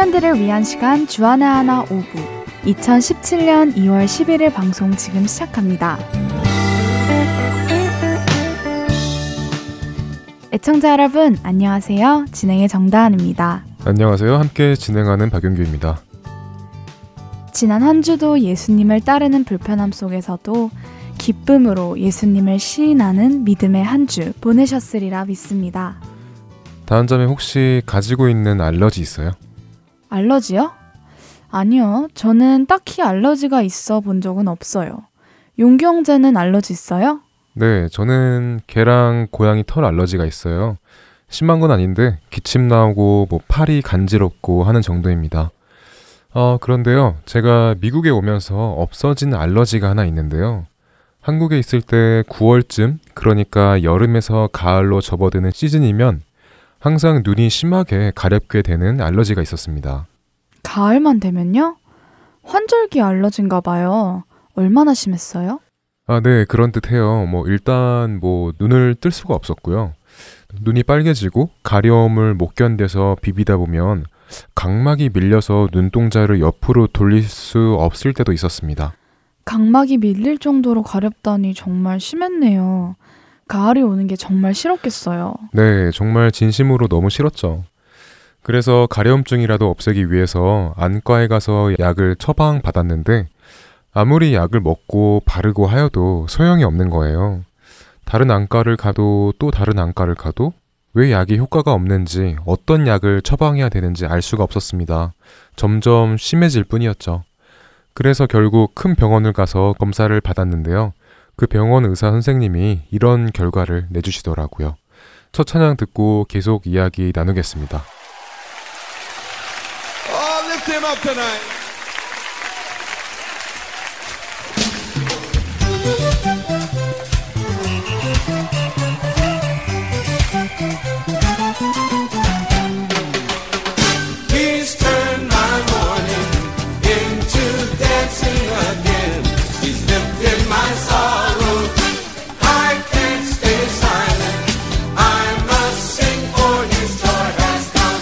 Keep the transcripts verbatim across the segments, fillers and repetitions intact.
청년들을 위한 시간 주안의 하나 오 부 이천십칠년 이월 십일일 방송 지금 시작합니다. 애청자 여러분 안녕하세요. 진행의 정다은입니다. 안녕하세요. 함께 진행하는 박윤규입니다. 지난 한 주도 예수님을 따르는 불편함 속에서도 기쁨으로 예수님을 시인하는 믿음의 한 주 보내셨으리라 믿습니다. 다음 점에 혹시 가지고 있는 알러지 있어요? 알러지요? 아니요. 저는 딱히 알러지가 있어 본 적은 없어요. 용기 형제는 알러지 있어요? 네. 저는 개랑 고양이 털 알러지가 있어요. 심한 건 아닌데 기침 나오고 뭐 팔이 간지럽고 하는 정도입니다. 어, 그런데요. 제가 미국에 오면서 없어진 알러지가 하나 있는데요. 한국에 있을 때 구월쯤, 그러니까 여름에서 가을로 접어드는 시즌이면 항상 눈이 심하게 가렵게 되는 알러지가 있었습니다. 가을만 되면요? 환절기 알러지인가 봐요. 얼마나 심했어요? 아, 네. 그런 듯해요. 뭐 일단 뭐 눈을 뜰 수가 없었고요. 눈이 빨개지고 가려움을 못 견뎌서 비비다 보면 각막이 밀려서 눈동자를 옆으로 돌릴 수 없을 때도 있었습니다. 각막이 밀릴 정도로 가렵다니 정말 심했네요. 가을이 오는 게 정말 싫었겠어요. 네. 정말 진심으로 너무 싫었죠. 그래서 가려움증이라도 없애기 위해서 안과에 가서 약을 처방받았는데 아무리 약을 먹고 바르고 하여도 소용이 없는 거예요. 다른 안과를 가도 또 다른 안과를 가도 왜 약이 효과가 없는지 어떤 약을 처방해야 되는지 알 수가 없었습니다. 점점 심해질 뿐이었죠. 그래서 결국 큰 병원을 가서 검사를 받았는데요. 그 병원 의사 선생님이 이런 결과를 내주시더라고요. 첫 찬양 듣고 계속 이야기 나누겠습니다. Lift him up tonight. He's turned my morning into dancing again. He's lifted my sorrow. I can't stay silent. I must sing for his joy has come.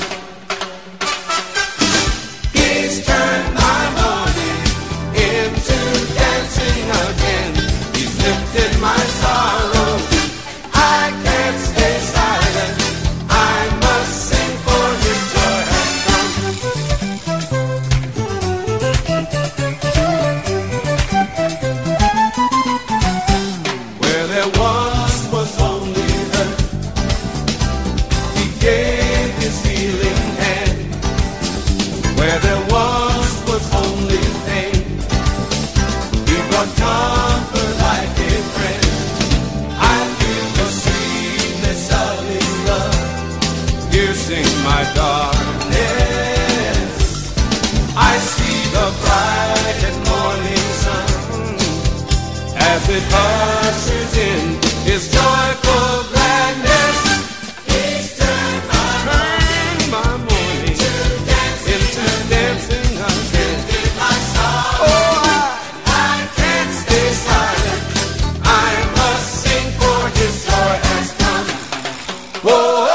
It passes in its joyful gladness. He's turned my morning, my morning into dancing, into dancing again. Lifted my sorrow. Oh, I can't stay silent. I must sing for his joy has come. Whoa.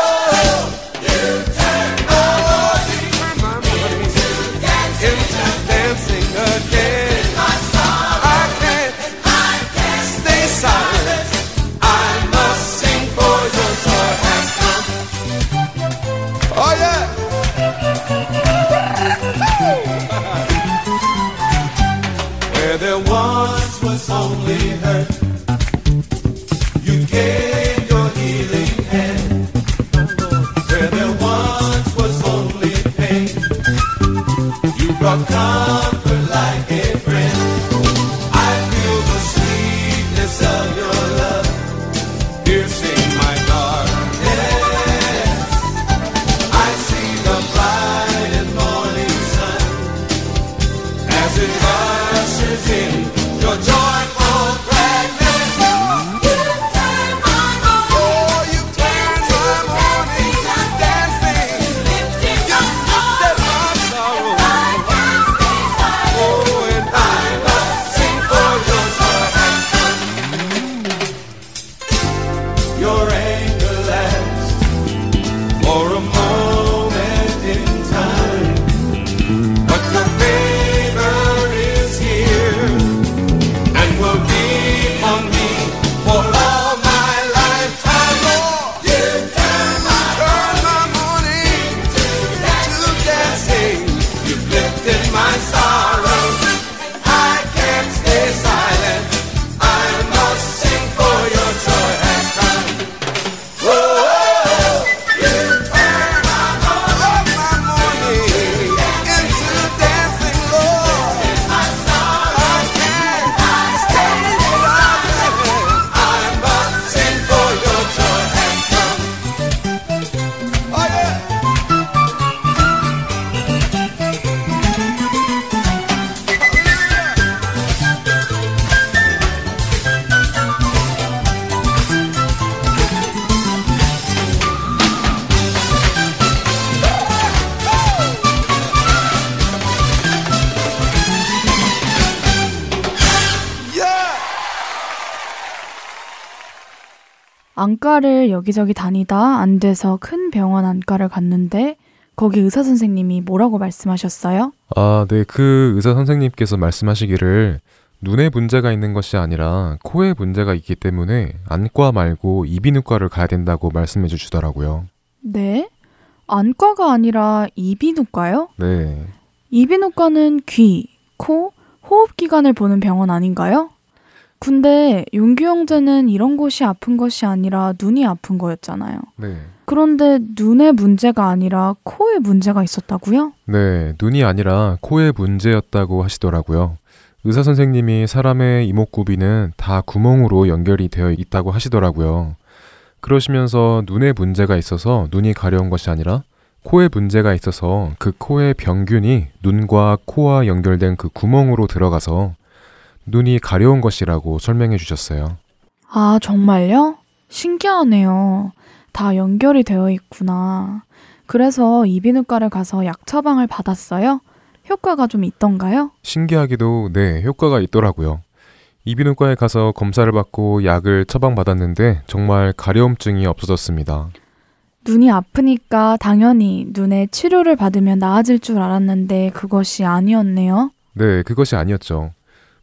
안과를 여기저기 다니다 안 돼서 큰 병원 안과를 갔는데 거기 의사 선생님이 뭐라고 말씀하셨어요? 아, 네. 그 의사 선생님께서 말씀하시기를 눈에 문제가 있는 것이 아니라 코에 문제가 있기 때문에 안과 말고 이비인후과를 가야 된다고 말씀해 주시더라고요. 네? 안과가 아니라 이비인후과요? 네. 이비인후과는 귀, 코, 호흡기관을 보는 병원 아닌가요? 근데 용규 형제는 이런 곳이 아픈 것이 아니라 눈이 아픈 거였잖아요. 네. 그런데 눈에 문제가 아니라 코에 문제가 있었다고요? 네, 눈이 아니라 코에 문제였다고 하시더라고요. 의사 선생님이 사람의 이목구비는 다 구멍으로 연결이 되어 있다고 하시더라고요. 그러시면서 눈에 문제가 있어서 눈이 가려운 것이 아니라 코에 문제가 있어서 그 코의 병균이 눈과 코와 연결된 그 구멍으로 들어가서 눈이 가려운 것이라고 설명해 주셨어요. 아, 정말요? 신기하네요. 다 연결이 되어 있구나. 그래서 이비인후과를 가서 약 처방을 받았어요? 효과가 좀 있던가요? 신기하게도 네, 효과가 있더라고요. 이비인후과에 가서 검사를 받고 약을 처방받았는데 정말 가려움증이 없어졌습니다. 눈이 아프니까 당연히 눈에 치료를 받으면 나아질 줄 알았는데 그것이 아니었네요. 네, 그것이 아니었죠.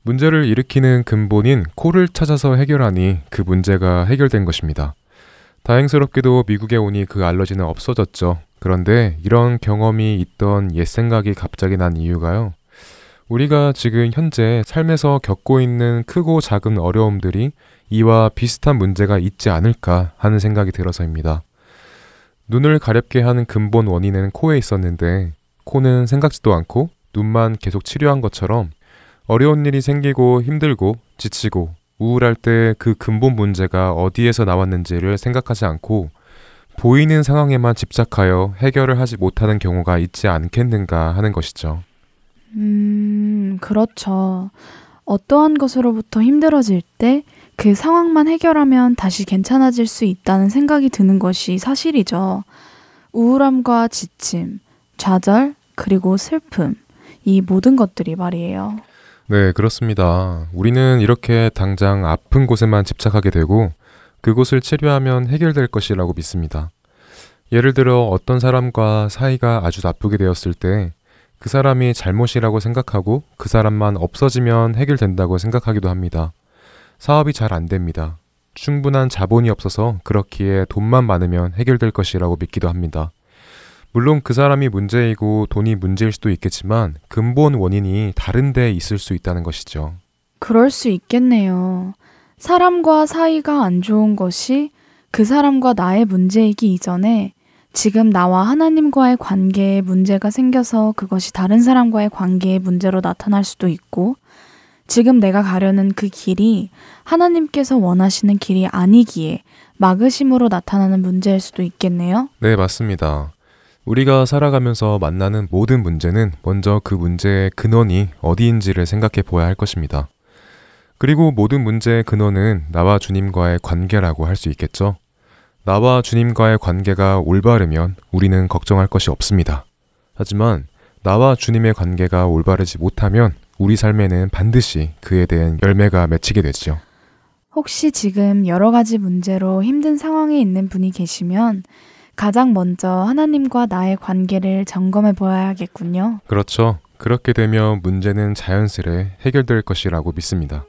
문제를 일으키는 근본인 코를 찾아서 해결하니 그 문제가 해결된 것입니다. 다행스럽게도 미국에 오니 그 알러지는 없어졌죠. 그런데 이런 경험이 있던 옛 생각이 갑자기 난 이유가요. 우리가 지금 현재 삶에서 겪고 있는 크고 작은 어려움들이 이와 비슷한 문제가 있지 않을까 하는 생각이 들어서입니다. 눈을 가렵게 하는 근본 원인은 코에 있었는데 코는 생각지도 않고 눈만 계속 치료한 것처럼 어려운 일이 생기고 힘들고 지치고 우울할 때 그 근본 문제가 어디에서 나왔는지를 생각하지 않고 보이는 상황에만 집착하여 해결을 하지 못하는 경우가 있지 않겠는가 하는 것이죠. 음, 그렇죠. 어떠한 것으로부터 힘들어질 때 그 상황만 해결하면 다시 괜찮아질 수 있다는 생각이 드는 것이 사실이죠. 우울함과 지침, 좌절, 그리고 슬픔, 이 모든 것들이 말이에요. 네, 그렇습니다. 우리는 이렇게 당장 아픈 곳에만 집착하게 되고 그곳을 치료하면 해결될 것이라고 믿습니다. 예를 들어 어떤 사람과 사이가 아주 나쁘게 되었을 때 그 사람이 잘못이라고 생각하고 그 사람만 없어지면 해결된다고 생각하기도 합니다. 사업이 잘 안 됩니다. 충분한 자본이 없어서 그렇기에 돈만 많으면 해결될 것이라고 믿기도 합니다. 물론 그 사람이 문제이고 돈이 문제일 수도 있겠지만 근본 원인이 다른 데 있을 수 있다는 것이죠. 그럴 수 있겠네요. 사람과 사이가 안 좋은 것이 그 사람과 나의 문제이기 이전에 지금 나와 하나님과의 관계에 문제가 생겨서 그것이 다른 사람과의 관계의 문제로 나타날 수도 있고 지금 내가 가려는 그 길이 하나님께서 원하시는 길이 아니기에 막으심으로 나타나는 문제일 수도 있겠네요. 네, 맞습니다. 우리가 살아가면서 만나는 모든 문제는 먼저 그 문제의 근원이 어디인지를 생각해 보아야 할 것입니다. 그리고 모든 문제의 근원은 나와 주님과의 관계라고 할 수 있겠죠. 나와 주님과의 관계가 올바르면 우리는 걱정할 것이 없습니다. 하지만 나와 주님의 관계가 올바르지 못하면 우리 삶에는 반드시 그에 대한 열매가 맺히게 되죠. 혹시 지금 여러 가지 문제로 힘든 상황에 있는 분이 계시면 가장 먼저 하나님과 나의 관계를 점검해 보아야겠군요. 그렇죠. 그렇게 되면 문제는 자연스레 해결될 것이라고 믿습니다.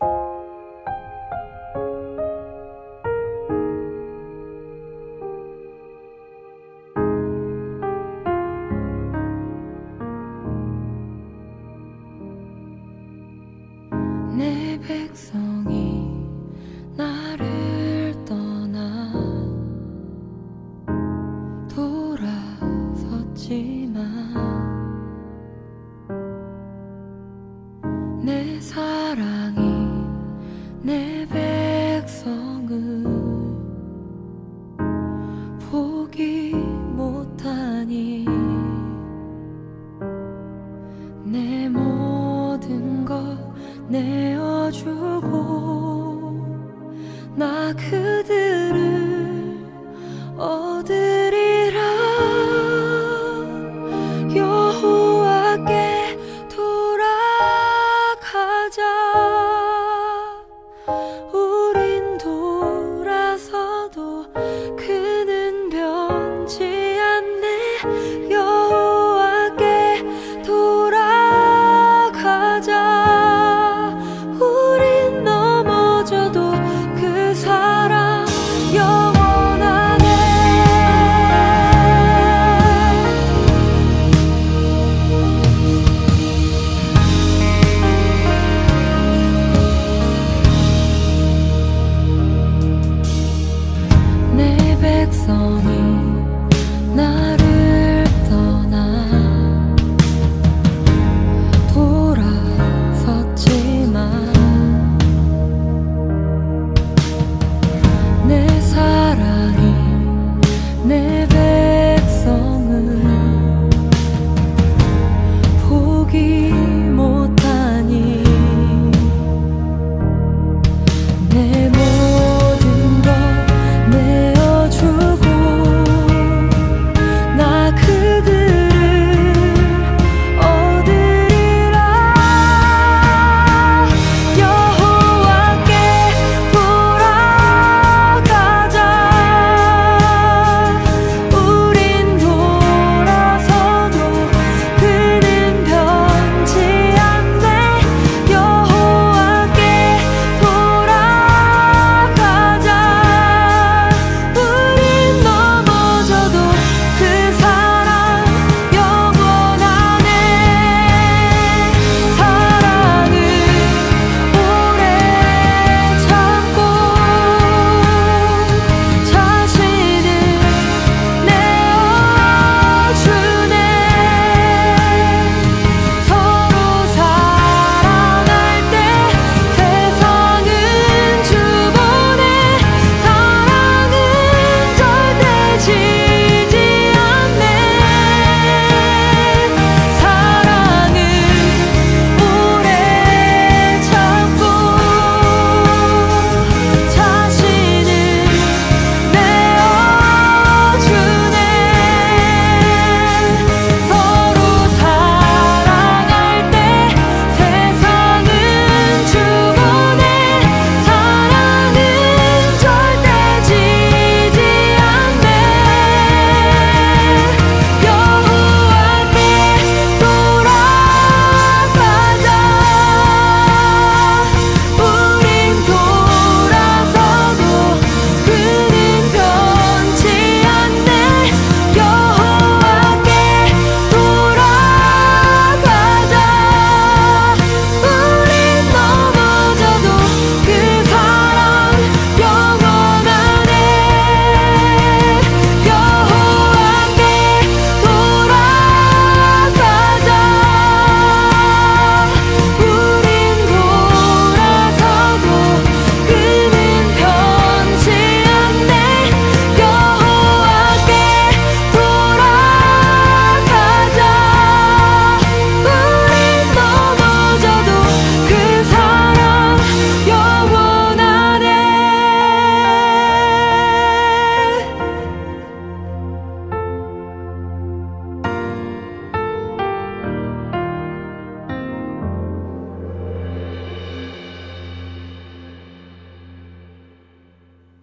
우린 돌아서도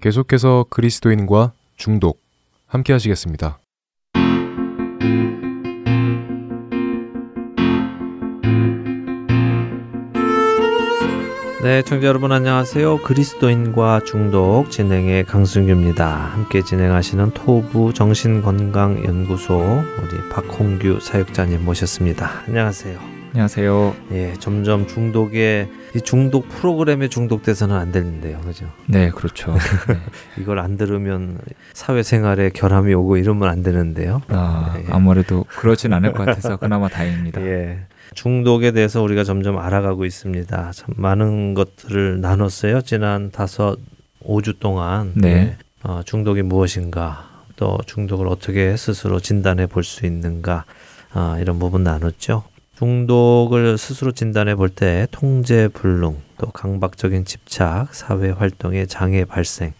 계속해서 그리스도인과 중독 함께 하시겠습니다. 네, 청취자 여러분 안녕하세요. 그리스도인과 중독 진행의 강승규입니다. 함께 진행하시는 토부 정신건강연구소 우리 박홍규 사역자님 모셨습니다. 안녕하세요. 안녕하세요. 예, 점점 중독에 이 중독 프로그램에 중독돼서는 안 되는데요, 그죠? 네, 그렇죠. 이걸 안 들으면 사회생활에 결함이 오고 이러면 안 되는데요. 아, 예. 아무래도 그렇진 않을 것 같아서 그나마 다행입니다. 예. 중독에 대해서 우리가 점점 알아가고 있습니다. 참 많은 것들을 나눴어요. 지난 다섯, 오 주 동안 네. 네. 어, 중독이 무엇인가, 또 중독을 어떻게 스스로 진단해 볼 수 있는가, 어, 이런 부분 나눴죠. 중독을 스스로 진단해 볼 때 통제불능, 또 강박적인 집착, 사회활동의 장애 발생,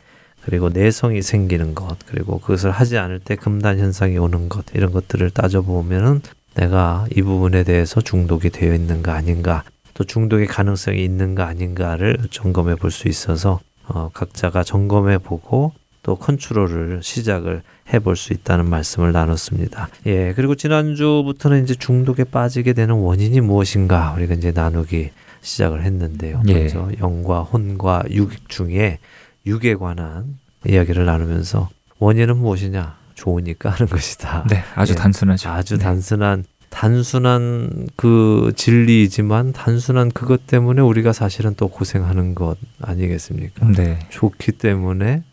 그리고 내성이 생기는 것, 그리고 그것을 하지 않을 때 금단현상이 오는 것, 이런 것들을 따져보면은 내가 이 부분에 대해서 중독이 되어 있는가 아닌가, 또 중독의 가능성이 있는가 아닌가를 점검해 볼 수 있어서 어, 각자가 점검해 보고 또 컨트롤을 시작을 해볼 수 있다는 말씀을 나눴습니다. 예, 그리고 지난주부터는 이제 중독에 빠지게 되는 원인이 무엇인가 우리가 이제 나누기 시작을 했는데요. 예. 그래서 영과 혼과 육 중에 육에 관한 이야기를 나누면서 원인은 무엇이냐? 좋으니까 하는 것이다. 네, 아주 예, 단순하죠. 아주 네. 단순한 단순한 그 진리이지만 단순한 그것 때문에 우리가 사실은 또 고생하는 것 아니겠습니까? 네. 좋기 때문에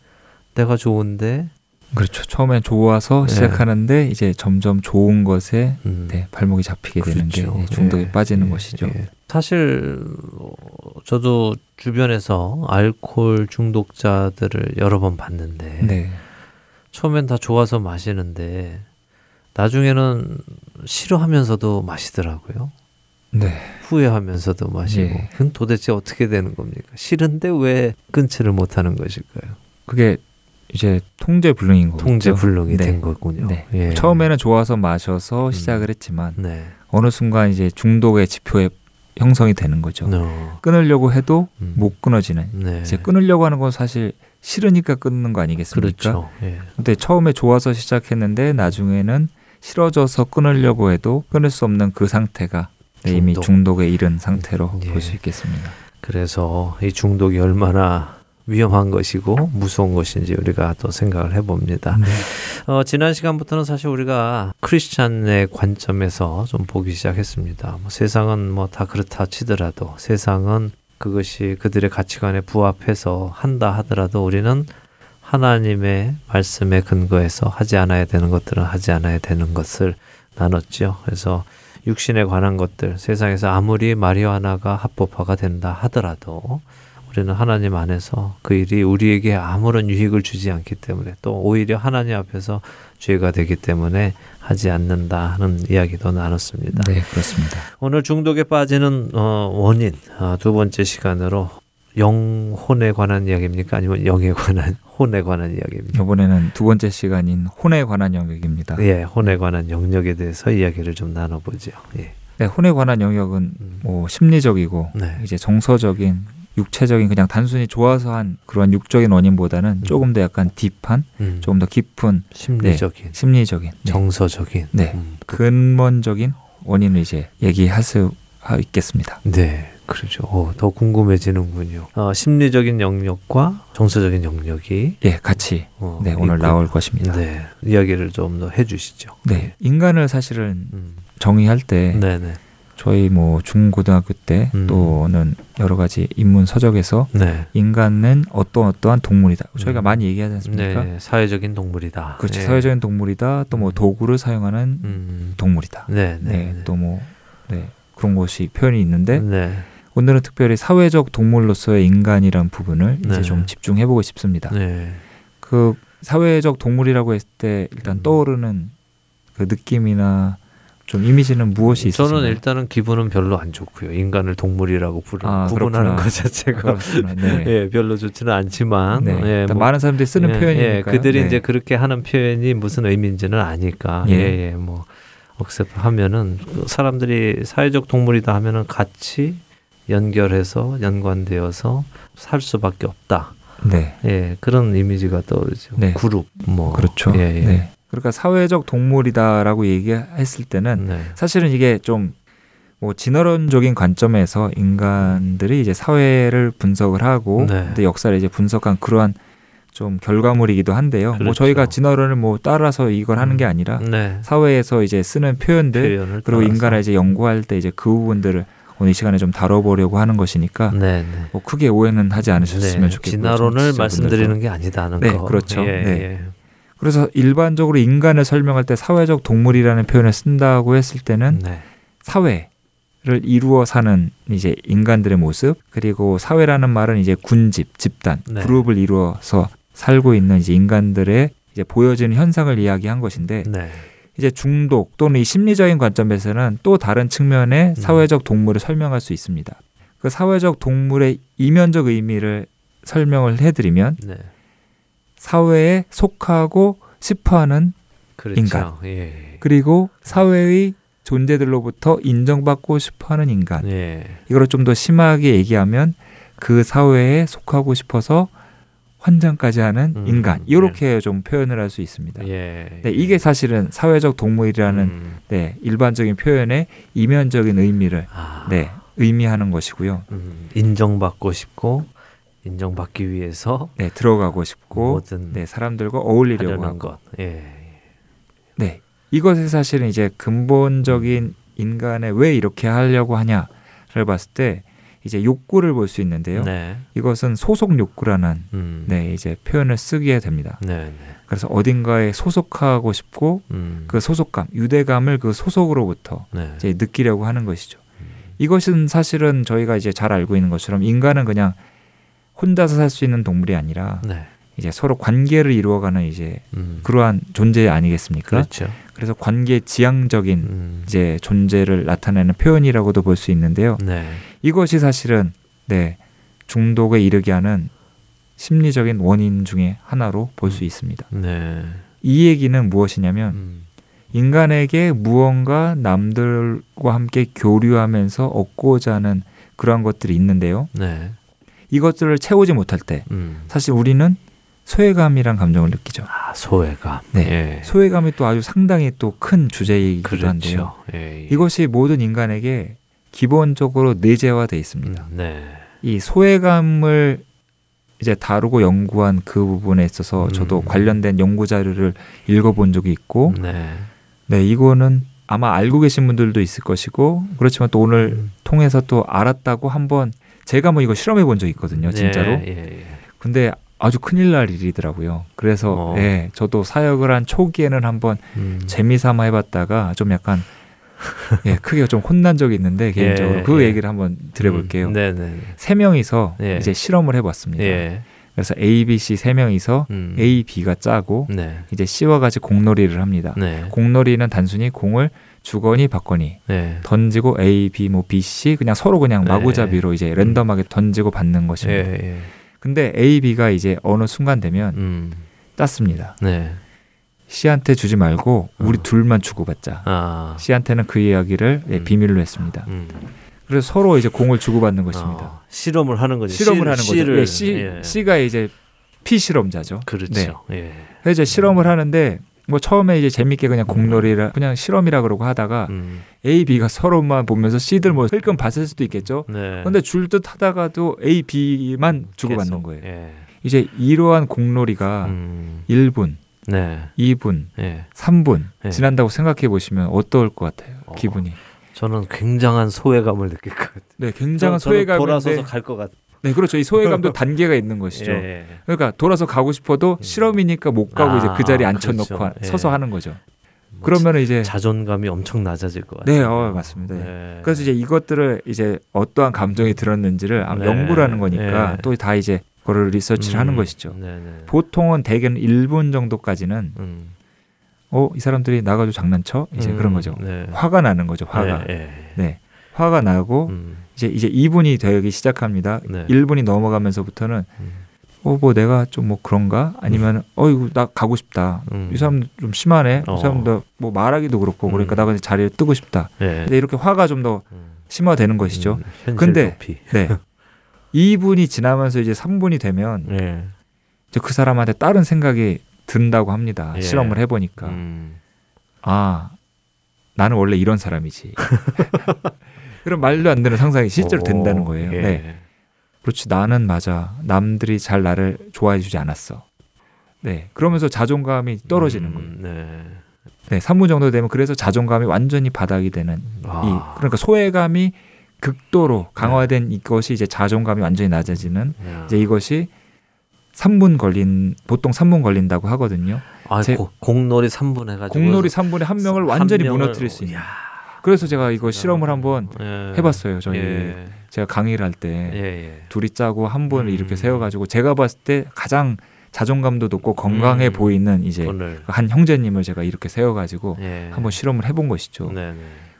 내가 좋은데 그렇죠. 처음엔 좋아서 시작하는데 예. 이제 점점 좋은 것에 음. 네, 발목이 잡히게 그렇죠. 되는 게 중독에 예. 빠지는 예. 것이죠. 예. 사실 저도 주변에서 알코올 중독자들을 여러 번 봤는데 네. 처음엔 다 좋아서 마시는데 나중에는 싫어하면서도 마시더라고요. 네. 후회하면서도 마시고. 예. 그건 도대체 어떻게 되는 겁니까? 싫은데 왜 끊지를 못하는 것일까요? 그게 이제 통제불능인 거죠. 통제불능이 네. 된 거군요. 네. 예. 처음에는 좋아서 마셔서 시작을 했지만 음. 네. 어느 순간 이제 중독의 지표에 형성이 되는 거죠. No. 끊으려고 해도 음. 못 끊어지는. 네. 이제 끊으려고 하는 건 사실 싫으니까 끊는 거 아니겠습니까? 그런데 그렇죠. 예. 처음에 좋아서 시작했는데 나중에는 싫어져서 끊으려고 해도 끊을 수 없는 그 상태가 중독. 이미 중독에 이른 상태로 예. 볼 수 있겠습니다. 그래서 이 중독이 얼마나 위험한 것이고 무서운 것인지 우리가 또 생각을 해봅니다. 네. 어, 지난 시간부터는 사실 우리가 크리스찬의 관점에서 좀 보기 시작했습니다. 뭐 세상은 뭐 다 그렇다 치더라도 세상은 그것이 그들의 가치관에 부합해서 한다 하더라도 우리는 하나님의 말씀에 근거해서 하지 않아야 되는 것들은 하지 않아야 되는 것을 나눴죠. 그래서 육신에 관한 것들, 세상에서 아무리 마리화나가 합법화가 된다 하더라도 우리는 하나님 안에서 그 일이 우리에게 아무런 유익을 주지 않기 때문에 또 오히려 하나님 앞에서 죄가 되기 때문에 하지 않는다 하는 이야기도 나눴습니다. 네, 그렇습니다. 오늘 중독에 빠지는 어, 원인 어, 두 번째 시간으로 영혼에 관한 이야기입니까? 아니면 영에 관한, 혼에 관한 이야기입니까? 이번에는 두 번째 시간인 혼에 관한 영역입니다. 예, 혼에 관한 영역에 대해서 이야기를 좀 나눠보죠. 예. 네, 혼에 관한 영역은 뭐 심리적이고 네. 이제 정서적인 육체적인 그냥 단순히 좋아서 한 그러한 육적인 원인보다는 음. 조금 더 약간 딥한, 음. 조금 더 깊은 심리적인, 네, 심리적인, 정서적인, 네, 음. 근본적인 원인을 이제 얘기할 수 있겠습니다. 네, 그렇죠. 오, 더 궁금해지는군요. 어, 심리적인 영역과 정서적인 영역이 예, 같이 어, 네, 오늘 있구나. 나올 것입니다. 네, 이야기를 좀 더 해주시죠. 네, 네. 인간을 사실은 음. 정의할 때. 네네. 저희 뭐 중고등학교 때 음. 또는 여러 가지 인문 서적에서 네. 인간은 어떤 어떠한 동물이다. 저희가 음. 많이 얘기하지 않습니까? 네. 사회적인 동물이다. 그렇죠. 네. 사회적인 동물이다. 또 뭐 도구를 사용하는 음. 동물이다. 네. 네. 네. 또 뭐 네. 그런 것이 표현이 있는데 네. 오늘은 특별히 사회적 동물로서의 인간이란 부분을 네. 이제 좀 집중해 보고 싶습니다. 네. 그 사회적 동물이라고 했을 때 일단 음. 떠오르는 그 느낌이나 좀 이미지는 무엇이 있어요? 저는 일단은 기분은 별로 안 좋고요. 인간을 동물이라고 부르, 아, 구분하는 것 자체가 네. 예, 별로 좋지는 않지만 네. 예, 뭐, 많은 사람들이 쓰는 예, 표현이니까요. 예, 그들이 네. 이제 그렇게 하는 표현이 무슨 의미인지는 아니까 예, 예, 예 뭐 억셉하면은 사람들이 사회적 동물이다 하면은 같이 연결해서 연관되어서 살 수밖에 없다. 네. 예, 그런 이미지가 떠오르죠. 네. 그룹 뭐 그렇죠. 예, 예. 네. 그러니까 사회적 동물이다라고 얘기했을 때는 네. 사실은 이게 좀 뭐 진화론적인 관점에서 인간들이 이제 사회를 분석을 하고 네. 근데 역사를 이제 분석한 그러한 좀 결과물이기도 한데요. 그렇죠. 뭐 저희가 진화론을 뭐 따라서 이걸 하는 게 아니라 네. 사회에서 이제 쓰는 표현들 그리고 인간을 이제 연구할 때 이제 그 부분들을 오늘 이 시간에 좀 다뤄보려고 하는 것이니까 네, 네. 뭐 크게 오해는 하지 않으셨으면 네. 좋겠고요. 진화론을 말씀드리는 게 아니다는 네, 거. 그렇죠. 예, 네. 예. 그래서 일반적으로 인간을 설명할 때 사회적 동물이라는 표현을 쓴다고 했을 때는 네. 사회를 이루어 사는 이제 인간들의 모습 그리고 사회라는 말은 이제 군집, 집단, 네. 그룹을 이루어서 살고 있는 이제 인간들의 이제 보여지는 현상을 이야기한 것인데 네. 이제 중독 또는 이 심리적인 관점에서는 또 다른 측면의 사회적 동물을 설명할 수 있습니다. 그 사회적 동물의 이면적 의미를 설명을 해드리면 네. 사회에 속하고 싶어하는 그렇죠. 인간 예. 그리고 사회의 존재들로부터 인정받고 싶어하는 인간 예. 이걸 좀 더 심하게 얘기하면 그 사회에 속하고 싶어서 환장까지 하는 음, 인간 이렇게 네. 좀 표현을 할 수 있습니다. 예, 네, 이게 예. 사실은 사회적 동물이라는 음. 네, 일반적인 표현의 이면적인 의미를 아. 네, 의미하는 것이고요. 음, 인정받고 싶고 인정받기 위해서 네, 들어가고 싶고 네, 사람들과 어울리려고 하는 것. 예. 네, 이것이 사실은 이제 근본적인 인간의 왜 이렇게 하려고 하냐를 봤을 때. 이제 욕구를 볼 수 있는데요. 네. 이것은 소속 욕구라는 음. 네, 이제 표현을 쓰게 됩니다. 네, 네. 그래서 어딘가에 소속하고 싶고 음. 그 소속감, 유대감을 그 소속으로부터 네. 이제 느끼려고 하는 것이죠. 음. 이것은 사실은 저희가 이제 잘 알고 있는 것처럼 인간은 그냥 혼자서 살 수 있는 동물이 아니라 네. 이제 서로 관계를 이루어가는 이제 음. 그러한 존재 아니겠습니까? 그렇죠. 그래서 관계 지향적인 음. 이제 존재를 나타내는 표현이라고도 볼 수 있는데요. 네. 이것이 사실은 네, 중독에 이르게 하는 심리적인 원인 중에 하나로 볼 수 있습니다. 네. 이 얘기는 무엇이냐면 음. 인간에게 무언가 남들과 함께 교류하면서 얻고자 하는 그러한 것들이 있는데요. 네. 이것들을 채우지 못할 때 음. 사실 우리는 소외감이란 감정을 느끼죠. 아, 소외감. 네. 예. 소외감이 또 아주 상당히 또 큰 주제이기도 그렇죠. 한데요. 예, 예. 이것이 모든 인간에게 기본적으로 내재화되어 있습니다. 음, 네. 이 소외감을 이제 다루고 연구한 그 부분에 있어서 저도 음. 관련된 연구 자료를 읽어본 적이 있고, 네. 네, 이거는 아마 알고 계신 분들도 있을 것이고, 그렇지만 또 오늘 음. 통해서 또 알았다고 한번 제가 뭐 이거 실험해 본 적이 있거든요, 진짜로. 예, 예, 예. 근데 아주 큰일 날 일이더라고요. 그래서 어. 예, 저도 사역을 한 초기에는 한번 음. 재미삼아 해봤다가 좀 약간 예, 크게 좀 혼난 적이 있는데 개인적으로 예, 그 예. 얘기를 한번 드려볼게요. 음. 세 명이서 예. 이제 실험을 해봤습니다. 예. 그래서 A, B, C 세 명이서 음. A, B가 짜고 네. 이제 C와 같이 공놀이를 합니다. 네. 공놀이는 단순히 공을 주거니 받거니 네. 던지고 A, B, 뭐 B, C 그냥 서로 그냥 마구잡이로 네. 이제 랜덤하게 던지고 받는 것입니다. 예, 예. 근데 A, B가 이제 어느 순간 되면 음. 짰습니다. 네. C한테 주지 말고 우리 어. 둘만 주고받자. 아. C한테는 그 이야기를 음. 예, 비밀로 했습니다. 음. 그래서 서로 이제 공을 주고받는 것입니다. 어. 실험을 하는 거죠. 실험을 하는 거죠. 예, C, 예. C가 이제 P 실험자죠. 그렇죠. 네. 예. 그래서 이제 실험을 하는데 뭐 처음에 이제 재밌게 그냥 공놀이라 그냥 실험이라 그러고 하다가 음. A, B가 서로만 보면서 C들 뭐 흘끔 봤을 수도 있겠죠. 그런데 네. 줄 듯 하다가도 A, B만 주고받는 거예요. 예. 이제 이러한 공놀이가 음. 일 분, 네. 이 분, 예. 삼 분 예. 지난다고 생각해 보시면 어떨 것 같아요? 어. 기분이. 저는 굉장한 소외감을 느낄 것 같아요. 네, 굉장한 소외감인데 돌아서서 갈 것 같아요. 네, 그렇죠. 이 소외감도 단계가 있는 것이죠. 예, 예. 그러니까 돌아서 가고 싶어도 실험이니까 못 가고 아, 이제 그 자리에 앉혀놓고 그렇죠. 예. 서서 하는 거죠. 뭐 그러면 이제 자존감이 엄청 낮아질 것 같아요. 네, 어, 맞습니다. 예. 그래서 이제 이것들을 이제 어떠한 감정이 들었는지를 네. 연구하는 거니까 예. 또 다 이제 그거를 리서치를 음, 하는 것이죠. 네, 네. 보통은 대개는 일 분 정도까지는 음. 어, 이 사람들이 나가서 장난쳐? 이제 음, 그런 거죠. 네. 화가 나는 거죠. 화가. 네, 네. 네. 화가 나고 음. 이제 이제 이 분이 되기 시작합니다. 네. 일 분이 넘어가면서부터는 음. 어 뭐 내가 좀 뭐 그런가 아니면 음. 어이구 나 가고 싶다. 음. 이 사람 좀 심하네. 어. 이 사람도 뭐 말하기도 그렇고 음. 그러니까 나가 이제 자리를 뜨고 싶다. 네. 근데 이렇게 화가 좀 더 심화되는 것이죠. 음. 현실 근데 도피. 네. 이 분이 지나면서 이제 삼 분이 되면 예. 이제 그 사람한테 다른 생각이 든다고 합니다. 예. 실험을 해보니까 음. 아 나는 원래 이런 사람이지. 그런 말도 안 되는 상상이 실제로 오, 된다는 거예요. 예. 네. 그렇지 나는 맞아. 남들이 잘 나를 좋아해 주지 않았어. 네. 그러면서 자존감이 떨어지는 음, 거예요. 네. 네, 삼 분 정도 되면 그래서 자존감이 완전히 바닥이 되는 아. 이 그러니까 소외감이 극도로 강화된 네. 이것이 이제 자존감이 완전히 낮아지는 야. 이제 이것이 삼 분 걸린 보통 삼 분 걸린다고 하거든요. 아, 제, 고, 공놀이 삼 분 해가지고 공놀이 삼 분에 한 명을 완전히 한 명을, 무너뜨릴 수 있는. 야. 그래서 제가 이거 실험을 한번 예. 해봤어요. 저희 예. 제가 강의를 할 때 예. 둘이 짜고 한 분을 음. 이렇게 세워가지고 제가 봤을 때 가장 자존감도 높고 건강해 음. 보이는 이제 오늘. 한 형제님을 제가 이렇게 세워가지고 예. 한번 실험을 해본 것이죠. 네네.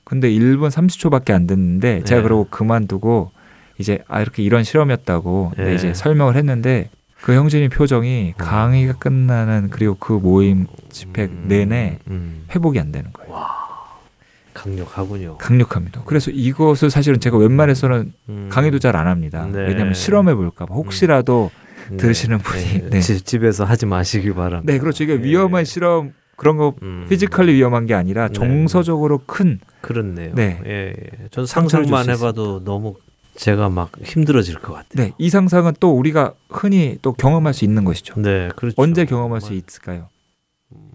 근데 일 분 삼십 초밖에 안 됐는데 예. 제가 그러고 그만두고 이제 아 이렇게 이런 실험이었다고 예. 이제 설명을 했는데 그 형제님 표정이 오. 강의가 끝나는 그리고 그 모임 집회 음. 내내 음. 회복이 안 되는 거예요. 와. 강력하군요. 강력합니다. 그래서 이것을 사실은 제가 웬만해서는 음. 강의도 잘 안 합니다. 네. 왜냐하면 실험해 볼까 봐 혹시라도 음. 들으시는 네. 분이 네. 집, 집에서 하지 마시기 바랍니다. 네, 그렇죠. 이게 네. 위험한 실험 그런 거 음. 피지컬리 위험한 게 아니라 정서적으로 네. 큰 그렇네요. 네, 예, 예. 전 상상만 해봐도 있습니다. 너무 제가 막 힘들어질 것 같아요. 네, 이 상상은 또 우리가 흔히 또 경험할 수 있는 것이죠. 네, 그렇죠. 언제 경험할 정말. 수 있을까요?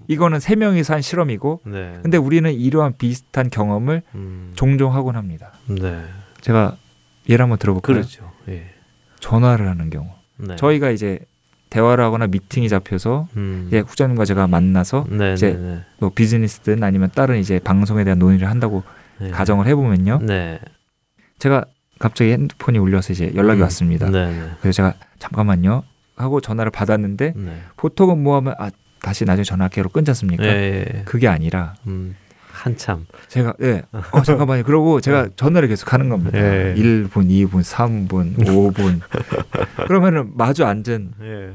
이거는 세 명이서 한 실험이고, 네. 근데 우리는 이러한 비슷한 경험을 음. 종종 하곤 합니다. 네, 제가 예를 한번 들어볼까요? 그렇죠. 예. 전화를 하는 경우. 네. 저희가 이제 대화를 하거나 미팅이 잡혀서 음. 이제 국장님과 제가 만나서 네, 이제 네, 네. 뭐 비즈니스든 아니면 다른 이제 방송에 대한 논의를 한다고 네. 가정을 해보면요. 네. 제가 갑자기 핸드폰이 울려서 이제 연락이 음. 왔습니다. 네, 네. 그래서 제가 잠깐만요 하고 전화를 받았는데 네. 보통은 뭐 하면 아 다시 나중에 전화할게로 끊지 않습니까? 네, 네. 그게 아니라 음, 한참 제가 네. 어, 잠깐만요. 그러고 제가 전화를 계속 하는 겁니다. 네. 일 분, 이 분, 삼 분, 오 분 그러면은 마주 앉은 네.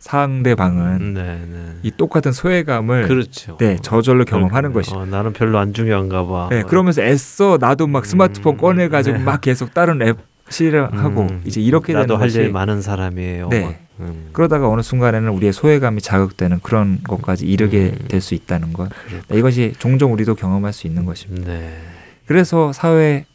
상대방은 네, 네. 이 똑같은 소외감을 그렇죠. 네, 저절로 경험하는 것이죠. 어, 나는 별로 안 중요한가 봐. 네, 그러면서 애써 나도 막 스마트폰 음, 꺼내가지고 네. 막 계속 다른 앱 실행하고 음, 이제 이렇게 되는 것이 나도 할 일 많은 사람이에요. 네. 음. 그러다가 어느 순간에는 우리의 소외감이 자극되는 그런 것까지 이르게 음. 될 수 있다는 것. 그렇구나. 이것이 종종 우리도 경험할 수 있는 것입니다. 네. 그래서 사회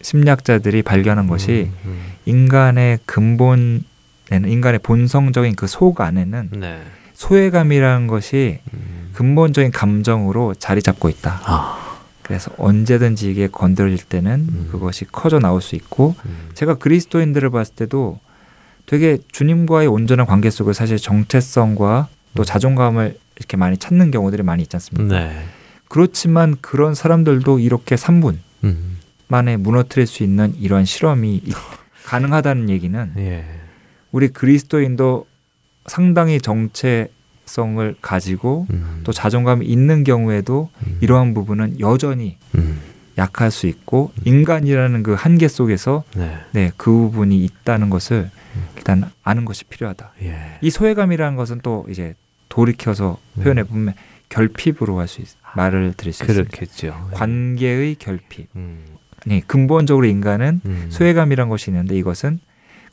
심리학자들이 발견한 음, 것이 음. 인간의 근본에는 인간의 본성적인 그 속 안에는 네. 소외감이라는 것이 음. 근본적인 감정으로 자리 잡고 있다. 아. 그래서 언제든지 이게 건드릴 때는 음. 그것이 커져 나올 수 있고 음. 제가 그리스도인들을 봤을 때도 되게 주님과의 온전한 관계 속에 사실 정체성과 또 자존감을 이렇게 많이 찾는 경우들이 많이 있지 않습니까? 네. 그렇지만 그런 사람들도 이렇게 삼 분 음. 만에 무너뜨릴 수 있는 이러한 실험이 가능하다는 얘기는 예. 우리 그리스도인도 상당히 정체성을 가지고 음. 또 자존감이 있는 경우에도 음. 이러한 부분은 여전히 음. 약할 수 있고 인간이라는 그 한계 속에서 네. 네, 그 부분이 있다는 것을 일단 아는 것이 필요하다. 예. 이 소외감이라는 것은 또 이제 돌이켜서 표현해 보면 결핍으로 할 수 있, 말을 드릴 수 그렇겠죠. 있습니다. 관계의 결핍. 음. 아니, 근본적으로 인간은 음. 소외감이라는 것이 있는데 이것은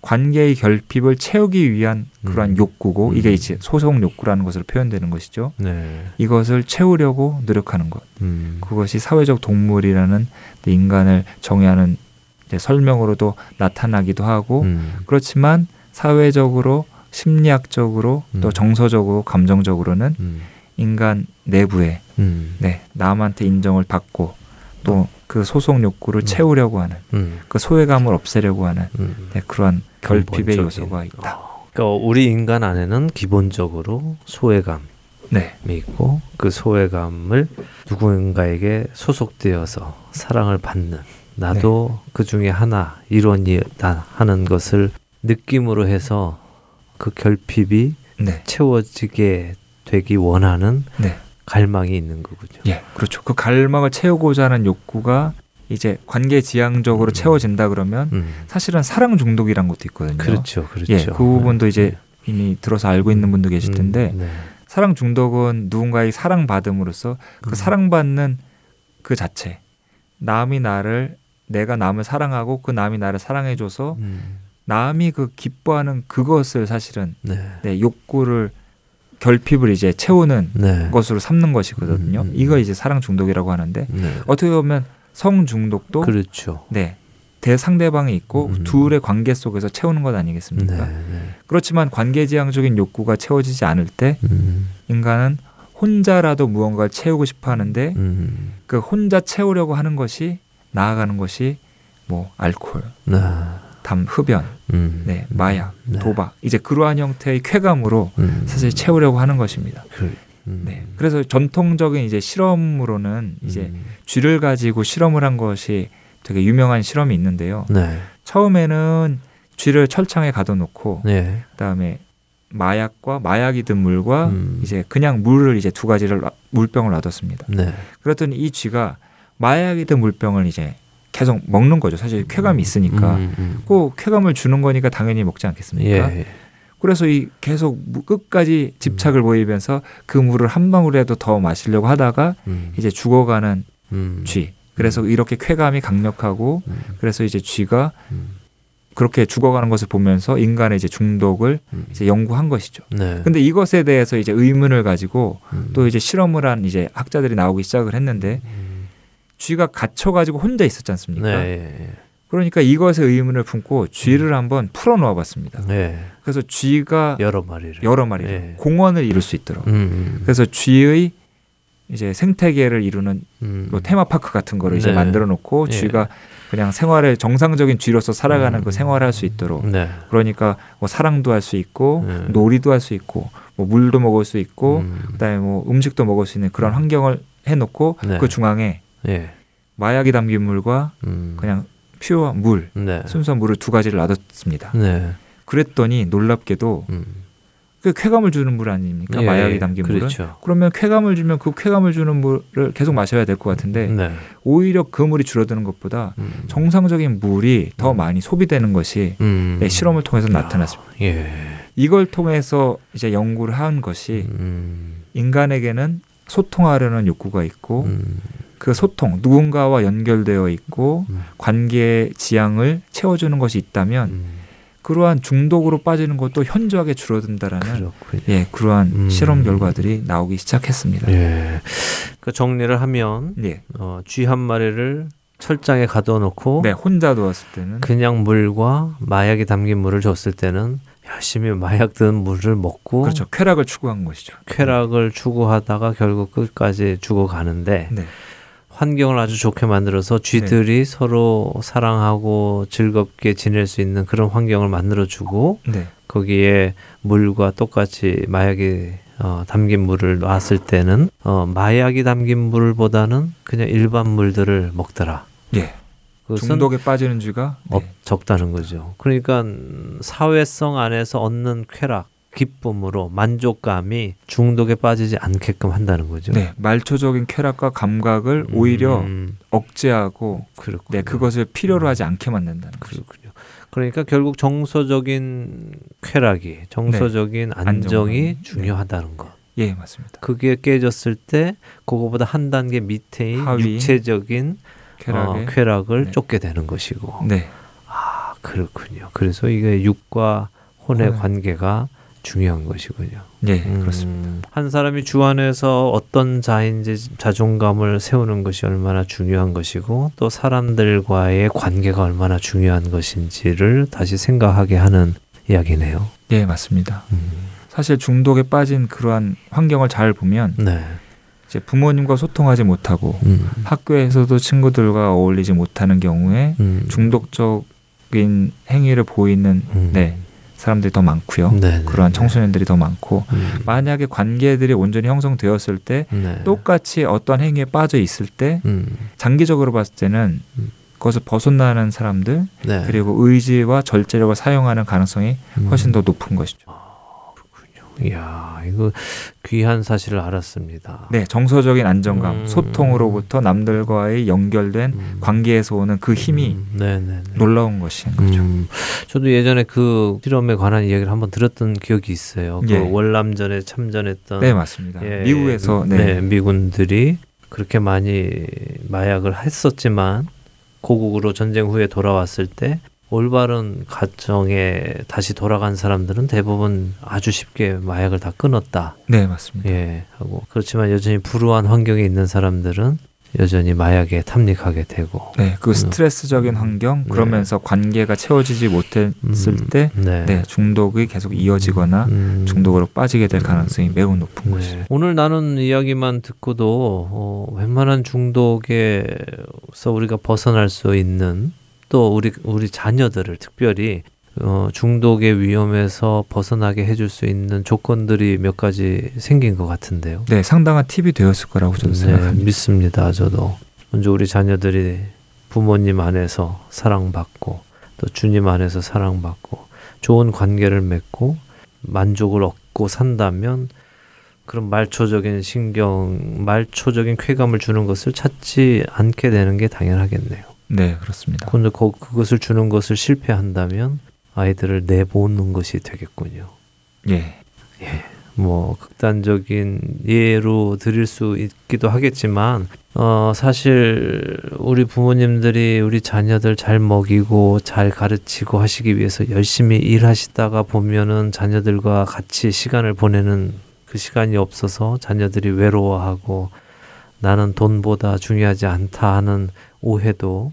관계의 결핍을 채우기 위한 그러한 음. 욕구고 음. 이게 이제 소속 욕구라는 것으로 표현되는 것이죠. 네. 이것을 채우려고 노력하는 것. 음. 그것이 사회적 동물이라는 인간을 정의하는 이제 설명으로도 나타나기도 하고 음. 그렇지만 사회적으로 심리학적으로 음. 또 정서적으로 감정적으로는 음. 인간 내부에 음. 네, 남한테 인정을 받고 또 그 소속 욕구를 음. 채우려고 하는 음. 그 소외감을 없애려고 하는 음. 네, 그러한 결핍의 기본적인. 요소가 있다. 어. 그러니까 우리 인간 안에는 기본적으로 소외감이 네. 있고 그 소외감을 누군가에게 소속되어서 사랑을 받는 나도 네. 그 중에 하나 일원이다 하는 것을 느낌으로 해서 그 결핍이 네. 채워지게 되기 원하는 네. 갈망이 있는 거군요. 예, 그렇죠. 그 갈망을 채우고자 하는 욕구가 이제 관계지향적으로 음. 채워진다 그러면 음. 사실은 사랑 중독이란 것도 있거든요. 그렇죠, 그렇죠. 예, 그 부분도 이제 네. 이미 들어서 알고 있는 분도 계실 텐데 음, 네. 사랑 중독은 누군가의 사랑받음으로써 그 음. 사랑받는 그 자체 남이 나를 내가 남을 사랑하고 그 남이 나를 사랑해줘서 음. 남이 그 기뻐하는 그것을 사실은 네. 네, 욕구를 결핍을 이제 채우는 네. 것으로 삼는 것이거든요. 음, 음. 이거 이제 사랑 중독이라고 하는데 네. 어떻게 보면 성 중독도 그렇죠. 네. 대상대방이 있고 음. 둘의 관계 속에서 채우는 것 아니겠습니까? 네, 네. 그렇지만 관계지향적인 욕구가 채워지지 않을 때 음. 인간은 혼자라도 무언가를 채우고 싶어 하는데 음. 그 혼자 채우려고 하는 것이 나아가는 것이 뭐 알코올, 네. 담, 흡연, 음. 네, 마약, 네. 도박 이제 그러한 형태의 쾌감으로 음. 사실 채우려고 하는 것입니다. 그, 음. 네, 그래서 전통적인 이제 실험으로는 이제 음. 쥐를 가지고 실험을 한 것이 되게 유명한 실험이 있는데요. 네. 처음에는 쥐를 철창에 가둬놓고 네. 그다음에 마약과 마약이 든 물과 음. 이제 그냥 물을 이제 두 가지를 물병을 놔뒀습니다. 네. 그랬더니 이 쥐가 마약이 든 물병을 이제 계속 먹는 거죠. 사실 쾌감이 있으니까 음, 음, 음. 쾌감을 주는 거니까 당연히 먹지 않겠습니까? 예, 예. 그래서 이 계속 끝까지 집착을 보이면서 그 물을 한 방울이라도 더 마시려고 하다가 음. 이제 죽어가는 음. 쥐. 그래서 이렇게 쾌감이 강력하고 음. 그래서 이제 쥐가 음. 그렇게 죽어가는 것을 보면서 인간의 이제 중독을 음. 이제 연구한 것이죠. 네. 근데 이것에 대해서 이제 의문을 가지고 음. 또 이제 실험을 한 이제 학자들이 나오기 시작을 했는데 음. 쥐가 갇혀가지고 혼자 있었지 않습니까? 네. 그러니까 이것에 의문을 품고 쥐를 음. 한번 풀어놓아 봤습니다. 네. 그래서 쥐가 여러 마리를 여러 마리를 네. 공원을 이룰 수 있도록. 음. 그래서 쥐의 이제 생태계를 이루는 음. 뭐 테마파크 같은 거를 네. 이제 만들어 놓고 쥐가 예. 그냥 생활의 정상적인 쥐로서 살아가는 음. 그 생활을 할 수 있도록 네. 그러니까 뭐 사랑도 할 수 있고 네. 놀이도 할 수 있고 뭐 물도 먹을 수 있고 음. 그다음에 뭐 음식도 먹을 수 있는 그런 환경을 해놓고 네. 그 중앙에 예. 마약이 담긴 물과 음. 그냥 퓨어 물 네. 순수한 물을 두 가지를 놔뒀습니다. 네. 그랬더니 놀랍게도 음. 그 쾌감을 주는 물 아닙니까? 예, 마약이 담긴 그렇죠. 물은. 그러면 쾌감을 주면 그 쾌감을 주는 물을 계속 마셔야 될 것 같은데 네. 오히려 그 물이 줄어드는 것보다 음. 정상적인 물이 더 많이 소비되는 것이 음. 네, 실험을 통해서 나타났습니다. 아, 예. 이걸 통해서 이제 연구를 한 것이 음. 인간에게는 소통하려는 욕구가 있고 음. 그 소통, 누군가와 연결되어 있고 음. 관계의 지향을 채워주는 것이 있다면 음. 그러한 중독으로 빠지는 것도 현저하게 줄어든다라는 그렇군요. 예, 그러한 음. 실험 결과들이 나오기 시작했습니다. 예. 그 정리를 하면 예. 어, 쥐 한 마리를 철장에 가둬놓고 네, 혼자 두었을 때는 그냥 물과 마약이 담긴 물을 줬을 때는 열심히 마약 든 물을 먹고 그렇죠. 쾌락을 추구한 것이죠. 쾌락을 추구하다가 결국 끝까지 죽어가는데 네. 환경을 아주 좋게 만들어서 쥐들이 네. 서로 사랑하고 즐겁게 지낼 수 있는 그런 환경을 만들어주고 네. 거기에 물과 똑같이 마약이 어, 담긴 물을 놨을 때는 어, 마약이 담긴 물보다는 그냥 일반 물들을 먹더라. 네. 중독에 빠지는 쥐가 네. 적다는 거죠. 그러니까 사회성 안에서 얻는 쾌락. 기쁨으로 만족감이 중독에 빠지지 않게끔 한다는 거죠. 네, 말초적인 쾌락과 감각을 음, 오히려 음. 억제하고 네, 그것을 필요로 하지 않게 만든다는 거죠. 그렇군요. 그러니까 결국 정서적인 쾌락이, 정서적인 네, 안정이 안정감. 중요하다는 네. 것. 예, 맞습니다. 그게 깨졌을 때 그거보다 한 단계 밑에의 하위, 육체적인 어, 쾌락을 네. 쫓게 되는 것이고. 네. 아, 그렇군요. 그래서 이게 육과 혼의 네. 관계가 중요한 것이군요. 네, 음, 그렇습니다. 한 사람이 주 안에서 어떤 자인지 자존감을 세우는 것이 얼마나 중요한 것이고 또 사람들과의 관계가 얼마나 중요한 것인지를 다시 생각하게 하는 이야기네요. 네, 맞습니다. 음. 사실 중독에 빠진 그러한 환경을 잘 보면 네. 이제 부모님과 소통하지 못하고 음. 학교에서도 친구들과 어울리지 못하는 경우에 음. 중독적인 행위를 보이는 음. 네. 사람들이 더 많고요. 네네. 그러한 청소년들이 더 많고 음. 만약에 관계들이 온전히 형성되었을 때 네. 똑같이 어떤 행위에 빠져 있을 때 음. 장기적으로 봤을 때는 음. 그것을 벗어나는 사람들 네. 그리고 의지와 절제력을 사용하는 가능성이 훨씬 음. 더 높은 것이죠. 아, 그렇군요. 이야, 이거 귀한 사실을 알았습니다. 네, 정서적인 안정감, 음. 소통으로부터 남들과의 연결된 음. 관계에서 오는 그 힘이 음. 놀라운 것인 거죠. 음. 저도 예전에 그 실험에 관한 이야기를 한번 들었던 기억이 있어요. 예. 그 월남전에 참전했던 네, 맞습니다. 예, 미국에서 네. 네, 미군들이 그렇게 많이 마약을 했었지만 고국으로 전쟁 후에 돌아왔을 때 올바른 가정에 다시 돌아간 사람들은 대부분 아주 쉽게 마약을 다 끊었다. 네, 맞습니다. 예, 하고 그렇지만 여전히 불우한 환경에 있는 사람들은 여전히 마약에 탐닉하게 되고. 네, 그 스트레스적인 환경 그러면서 네. 관계가 채워지지 못했을 음, 때 네. 네, 중독이 계속 이어지거나 음, 중독으로 빠지게 될 가능성이 매우 높은 네. 것이죠. 오늘 나눈 이야기만 듣고도 어, 웬만한 중독에서 우리가 벗어날 수 있는 또 우리 우리 자녀들을 특별히 어, 중독의 위험에서 벗어나게 해줄 수 있는 조건들이 몇 가지 생긴 것 같은데요. 네, 상당한 팁이 되었을 거라고 저도 네, 생각합니다. 믿습니다. 저도 먼저 우리 자녀들이 부모님 안에서 사랑받고 또 주님 안에서 사랑받고 좋은 관계를 맺고 만족을 얻고 산다면 그런 말초적인 신경, 말초적인 쾌감을 주는 것을 찾지 않게 되는 게 당연하겠네요. 네, 그렇습니다. 근데 그, 그것을 주는 것을 실패한다면 아이들을 내보는 것이 되겠군요. 예. 예. 뭐 극단적인 예로 드릴 수 있기도 하겠지만 어, 사실 우리 부모님들이 우리 자녀들 잘 먹이고 잘 가르치고 하시기 위해서 열심히 일하시다가 보면은 자녀들과 같이 시간을 보내는 그 시간이 없어서 자녀들이 외로워하고 나는 돈보다 중요하지 않다 하는 오해도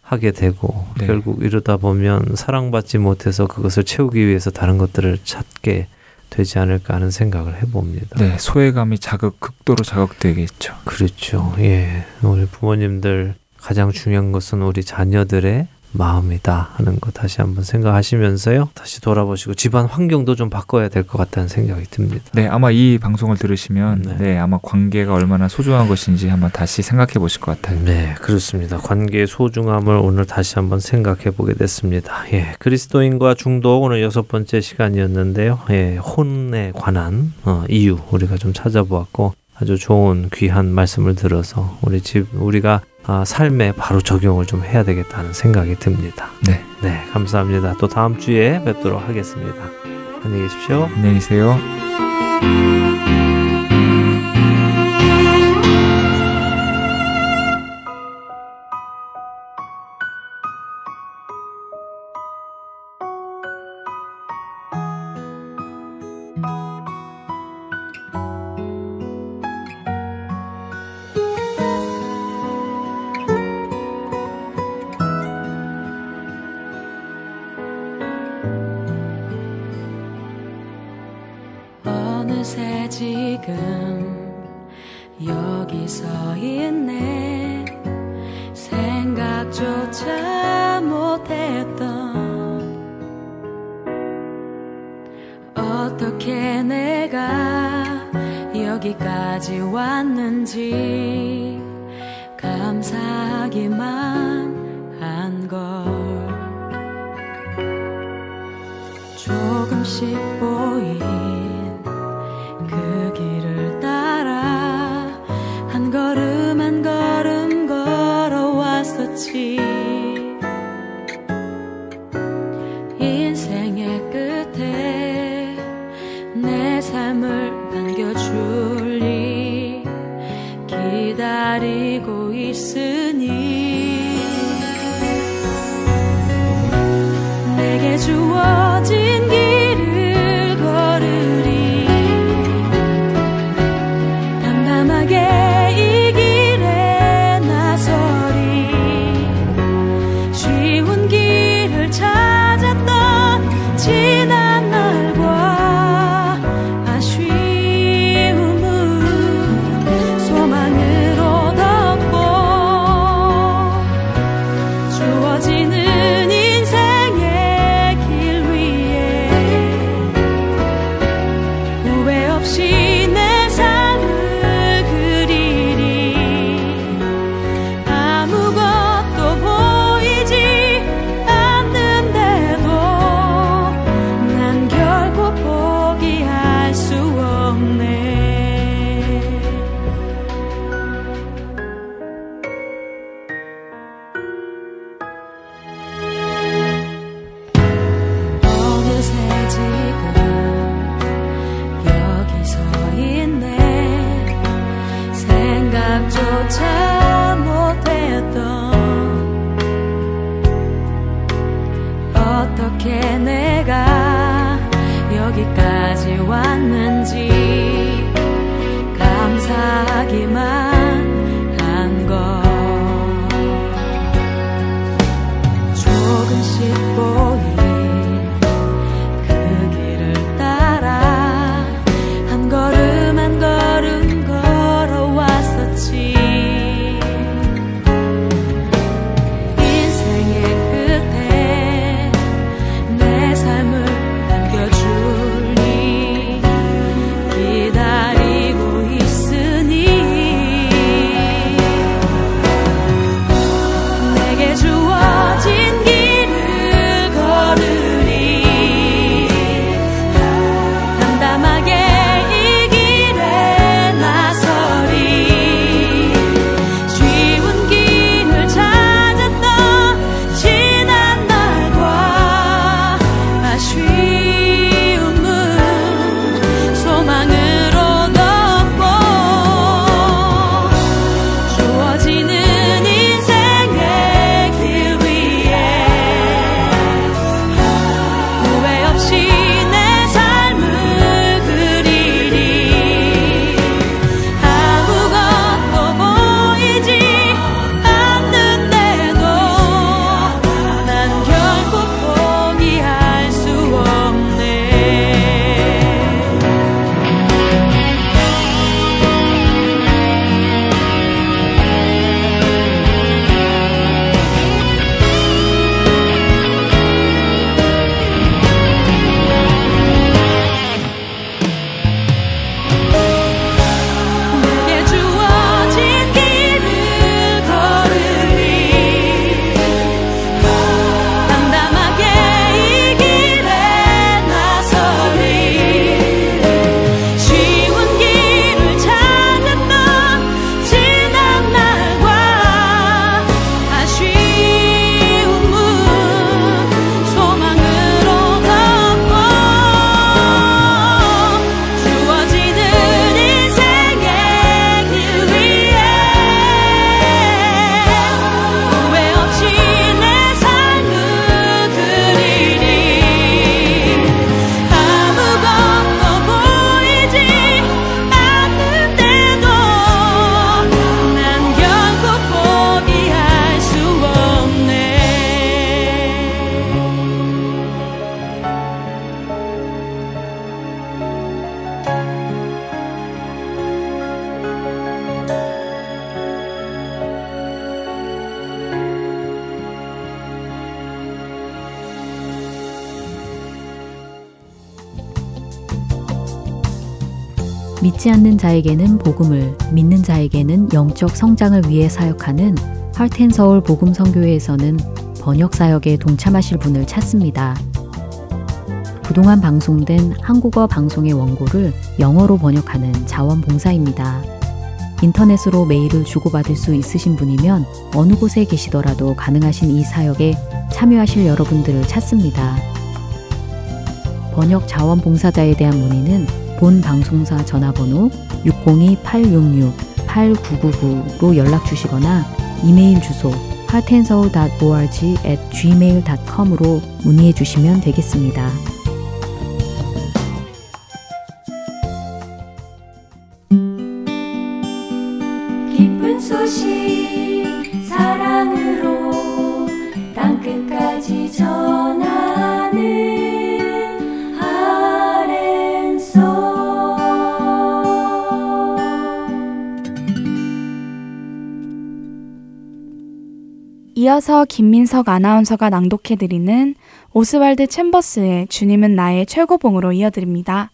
하게 되고 네. 결국 이러다 보면 사랑받지 못해서 그것을 채우기 위해서 다른 것들을 찾게 되지 않을까 하는 생각을 해봅니다. 네, 소외감이 자극, 극도로 자극되겠죠. 그렇죠. 예, 우리 부모님들 가장 중요한 것은 우리 자녀들의 마음이다 하는 거 다시 한번 생각하시면서요. 다시 돌아보시고 집안 환경도 좀 바꿔야 될 것 같다는 생각이 듭니다. 네, 아마 이 방송을 들으시면 네. 네, 아마 관계가 얼마나 소중한 것인지 한번 다시 생각해 보실 것 같아요. 네, 그렇습니다. 관계의 소중함을 오늘 다시 한번 생각해 보게 됐습니다. 예, 그리스도인과 중독 오늘 여섯 번째 시간이었는데요. 예, 혼에 관한 어, 이유 우리가 좀 찾아보았고 아주 좋은 귀한 말씀을 들어서 우리 집 우리가 아, 삶에 바로 적용을 좀 해야 되겠다는 생각이 듭니다. 네, 네, 감사합니다. 또 다음 주에 뵙도록 하겠습니다. 안녕히 계십시오. 안녕히 계세요. 소망으로 덮고 여기까지 왔는지 감사하기만 한 것. 조금씩 보인 그 길을 따라 한 걸음 한 걸음 걸어왔었지. 인생의 끝에 내 삶을 남겨주니 기다리고 있으니 내게 주어진 길을 걸으니 담담하게 이 길에 나서리. 쉬운 길을 찾았던 지난 날과 아쉬움은 소망으로 덮고 주어지는 인생의 길 위에 후회 없이 내 삶을 그리리. 아무것도 보이지 않는데도 난 결코 포기할 수 없네. 내게 주어진 길을 걸으니 담담하게 이 길에 나서리. 쉬운 길을 찾았던 지난 날과 아쉬움은 소망으로 덮고 주어지는 인생의 길 위에 후회 없이 내 삶을 그리리. 아무것도 보이지 않는데도 난 결코 포기할 수 없네. 믿지 않는 자에게는 복음을, 믿는 자에게는 영적 성장을 위해 사역하는 하트앤서울 복음선교회에서는 번역 사역에 동참하실 분을 찾습니다. 그동안 방송된 한국어 방송의 원고를 영어로 번역하는 자원봉사입니다. 인터넷으로 메일을 주고받을 수 있으신 분이면 어느 곳에 계시더라도 가능하신 이 사역에 참여하실 여러분들을 찾습니다. 번역 자원봉사자에 대한 문의는 본 방송사 전화번호 육공이 팔육육 팔구구구로 연락 주시거나 이메일 주소 하트앤서울 닷 오알지 앳 지메일 닷 컴으로 문의해 주시면 되겠습니다. 기쁜 소식 사랑으로 땅끝까지 전하는 아랜솔. 이어서 김민석 아나운서가 낭독해드리는 오스왈드 챔버스의 주님은 나의 최고봉으로 이어드립니다.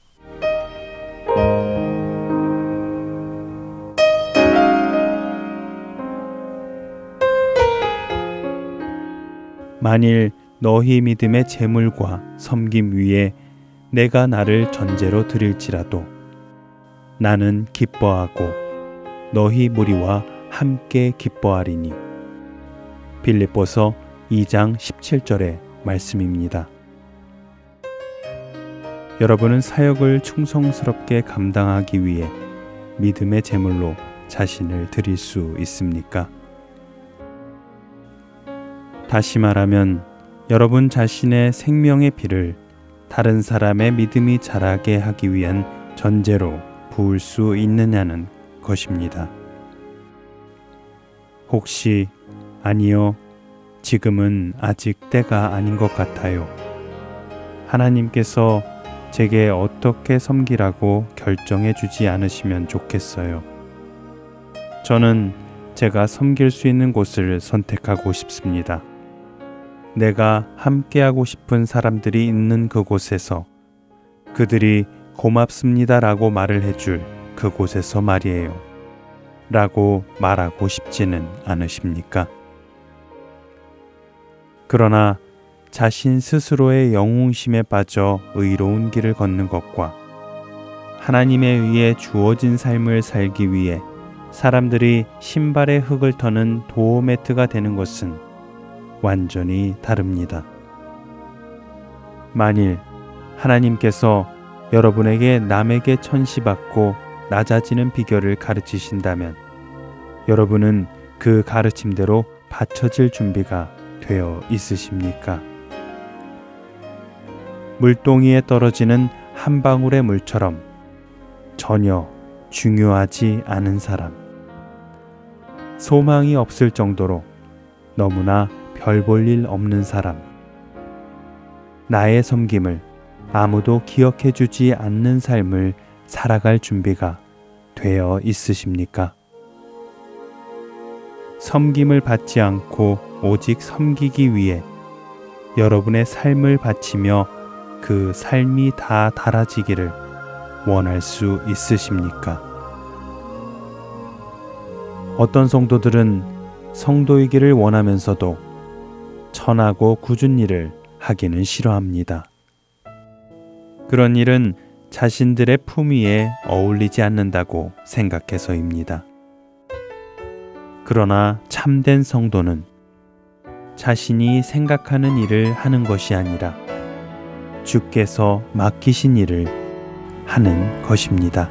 만일 너희 믿음의 제물과 섬김 위에 내가 나를 전제로 드릴지라도 나는 기뻐하고 너희 무리와 함께 기뻐하리니. 빌립보서 이 장 십칠 절의 말씀입니다. 여러분은 사역을 충성스럽게 감당하기 위해 믿음의 제물로 자신을 드릴 수 있습니까? 다시 말하면 여러분 자신의 생명의 피를 다른 사람의 믿음이 자라게 하기 위한 전제로 부을 수 있느냐는 것입니다. 혹시 아니요, 지금은 아직 때가 아닌 것 같아요. 하나님께서 제게 어떻게 섬기라고 결정해 주지 않으시면 좋겠어요. 저는 제가 섬길 수 있는 곳을 선택하고 싶습니다. 내가 함께하고 싶은 사람들이 있는 그곳에서, 그들이 고맙습니다라고 말을 해줄 그곳에서 말이에요. 라고 말하고 싶지는 않으십니까? 그러나 자신 스스로의 영웅심에 빠져 의로운 길을 걷는 것과 하나님에 의해 주어진 삶을 살기 위해 사람들이 신발에 흙을 터는 도어매트가 되는 것은 완전히 다릅니다. 만일 하나님께서 여러분에게 남에게 천시받고 낮아지는 비결을 가르치신다면 여러분은 그 가르침대로 받쳐질 준비가 되어 있으십니까? 물동이에 떨어지는 한 방울의 물처럼 전혀 중요하지 않은 사람, 소망이 없을 정도로 너무나 별 볼 일 없는 사람, 나의 섬김을 아무도 기억해 주지 않는 삶을 살아갈 준비가 되어 있으십니까? 섬김을 받지 않고 오직 섬기기 위해 여러분의 삶을 바치며 그 삶이 다 달아지기를 원할 수 있으십니까? 어떤 성도들은 성도이기를 원하면서도 천하고 굳은 일을 하기는 싫어합니다. 그런 일은 자신들의 품위에 어울리지 않는다고 생각해서입니다. 그러나 참된 성도는 자신이 생각하는 일을 하는 것이 아니라 주께서 맡기신 일을 하는 것입니다.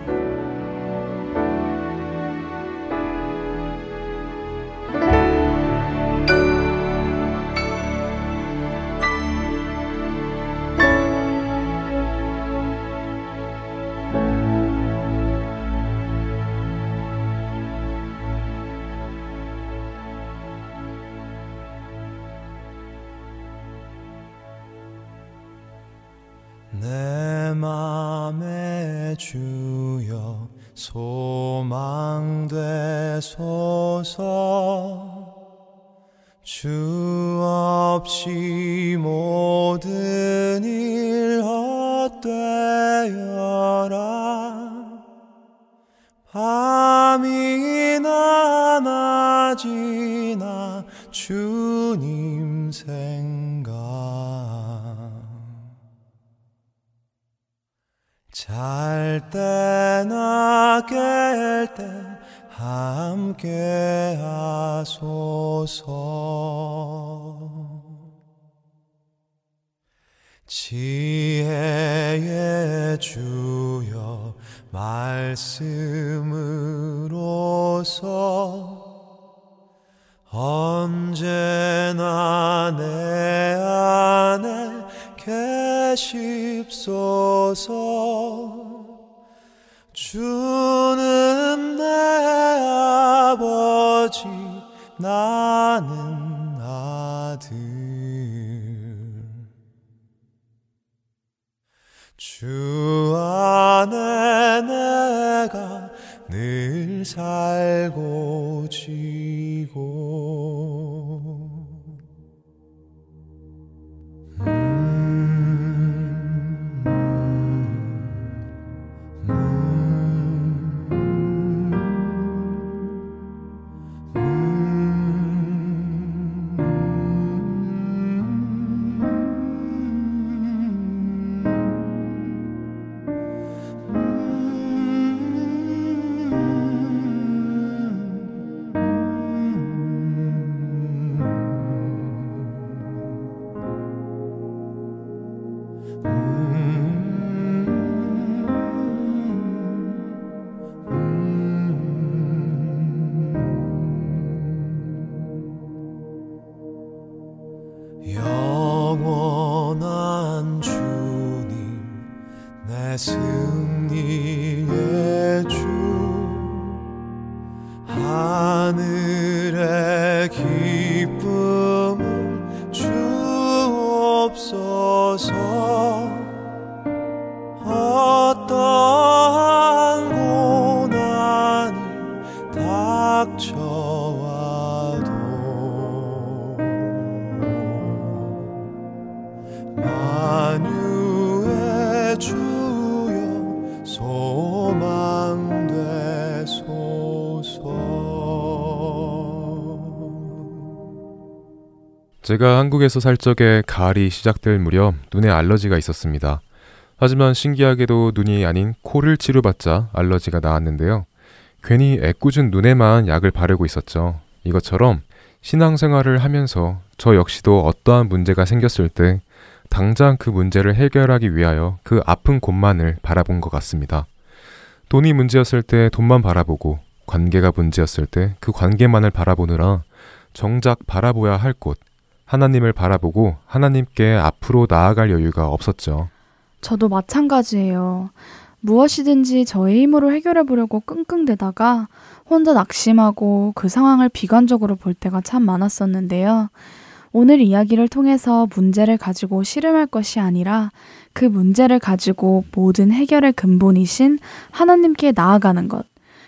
나 승리의 주 하늘의 기쁨을 주옵소서. 어떠한 고난이 닥쳐와도 만유의 주여 소망되소서. 제가 한국에서 살 적에 가을이 시작될 무렵 눈에 알러지가 있었습니다. 하지만 신기하게도 눈이 아닌 코를 치료받자 알러지가 나았는데요. 괜히 애꿎은 눈에만 약을 바르고 있었죠. 이것처럼 신앙생활을 하면서 저 역시도 어떠한 문제가 생겼을 때 당장 그 문제를 해결하기 위하여 그 아픈 곳만을 바라본 것 같습니다. 돈이 문제였을 때 돈만 바라보고, 관계가 문제였을 때 그 관계만을 바라보느라 정작 바라보야 할 곳, 하나님을 바라보고 하나님께 앞으로 나아갈 여유가 없었죠. 저도 마찬가지예요. 무엇이든지 저의 힘으로 해결해 보려고 끙끙대다가 혼자 낙심하고 그 상황을 비관적으로 볼 때가 참 많았었는데요. 오늘 이야기를 통해서 문제를 가지고 씨름할 것이 아니라 그 문제를 가지고 모든 해결의 근본이신 하나님께 나아가는 것,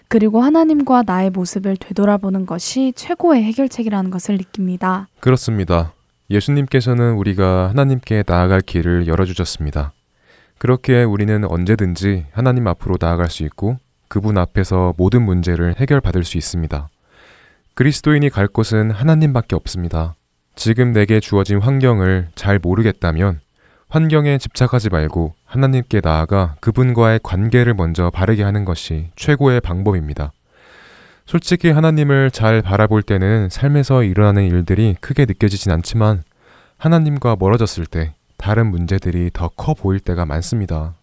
그리고 하나님과 나의 모습을 되돌아보는 것이 최고의 해결책이라는 것을 느낍니다. 그렇습니다. 예수님께서는 우리가 하나님께 나아갈 길을 열어주셨습니다. 그렇게 우리는 언제든지 하나님 앞으로 나아갈 수 있고 그분 앞에서 모든 문제를 해결받을 수 있습니다. 그리스도인이 갈 곳은 하나님밖에 없습니다. 지금 내게 주어진 환경을 잘 모르겠다면 환경에 집착하지 말고 하나님께 나아가 그분과의 관계를 먼저 바르게 하는 것이 최고의 방법입니다. 솔직히 하나님을 잘 바라볼 때는 삶에서 일어나는 일들이 크게 느껴지진 않지만 하나님과 멀어졌을 때 다른 문제들이 더 커 보일 때가 많습니다.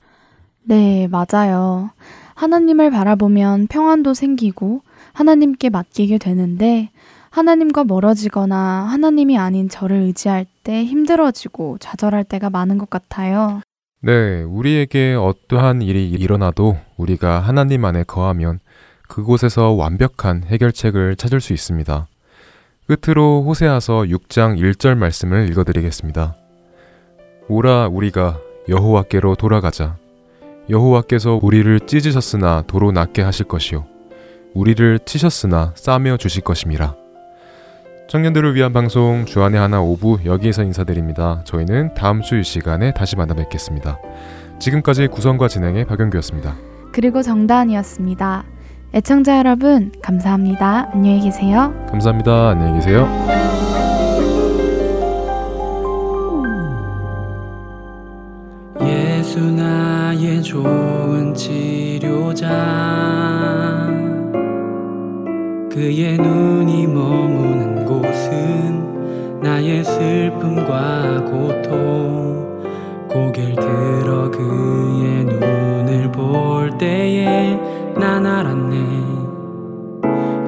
네, 맞아요. 하나님을 바라보면 평안도 생기고 하나님께 맡기게 되는데 하나님과 멀어지거나 하나님이 아닌 저를 의지할 때 힘들어지고 좌절할 때가 많은 것 같아요. 네, 우리에게 어떠한 일이 일어나도 우리가 하나님 안에 거하면 그곳에서 완벽한 해결책을 찾을 수 있습니다. 끝으로 호세아서 육 장 일 절 말씀을 읽어드리겠습니다. 오라 우리가 여호와께로 돌아가자. 여호와께서 우리를 찢으셨으나 도로 낫게 하실 것이요 우리를 치셨으나 싸매어 주실 것임이라. 청년들을 위한 방송 주안의 하나 오 부 여기에서 인사드립니다. 저희는 다음 주 이 시간에 다시 만나 뵙겠습니다. 지금까지 구성과 진행의 박영규였습니다. 그리고 정다은이었습니다. 애청자 여러분 감사합니다. 안녕히 계세요. 감사합니다. 안녕히 계세요. 예수 나의 좋은 치료자, 그의 눈이 머무는 곳은 나의 슬픔과 고통, 고개를 들어 그의 눈을 볼 때에 난 알았네.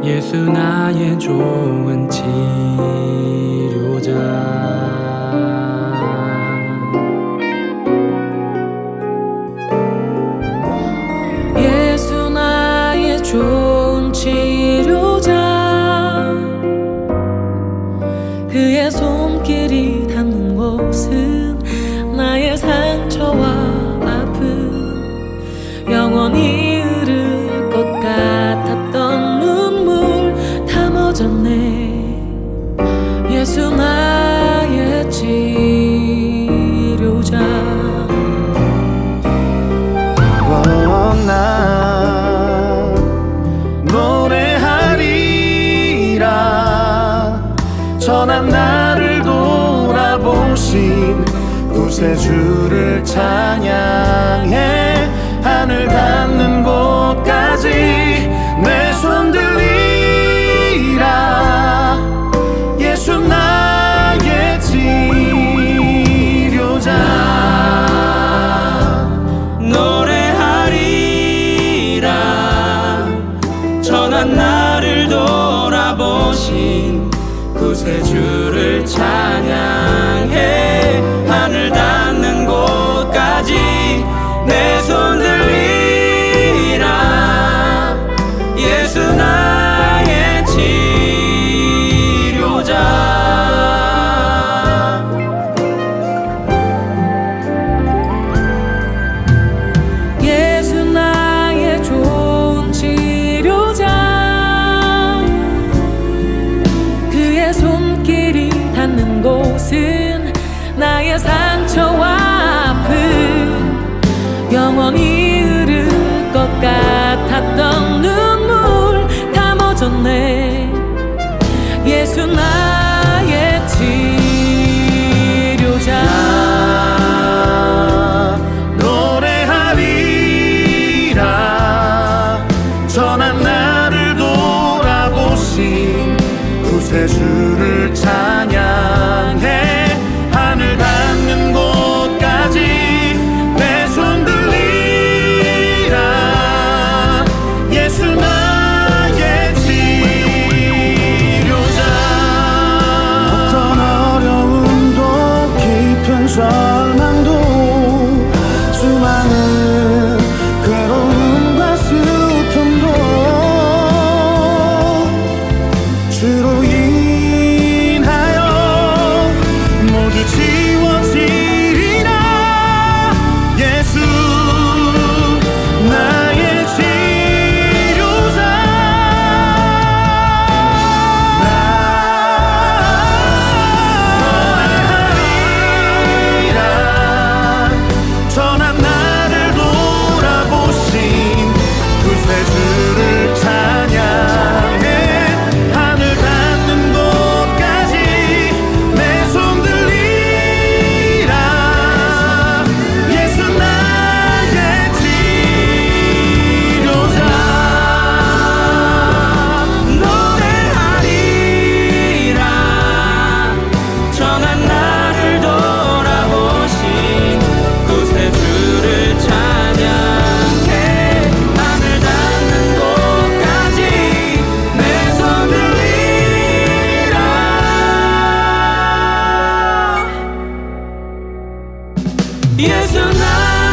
예수 나의 좋은 치료자. 좋은 치료자, 그의 손길이 닿는 곳은 나의 상처와 아픔, 영원히 흐를 것 같았던 눈물 다 멎었네. 예수 나의 치료자. 원하 전한 나를 돌아보신 구세주를 찬양해. 하늘 닿는 곳까지 내 손 들리라. 예수 나의 치료자. 노래하리라 전한 나를 돌아보신 새 주를 찬양해. 하늘 닿는 곳까지 내 손 들리라. 예수 나의 치료자. 예수 나의 좋은 치료자. 그의 손길이 닿는 곳은 나의 상처와 영원히 흐를 것 같았던 눈물 다 멎었네. 예수 나의 치료자. 노래하리라. 전한 나를 돌아보신 구세주를 찬양해. 예수 나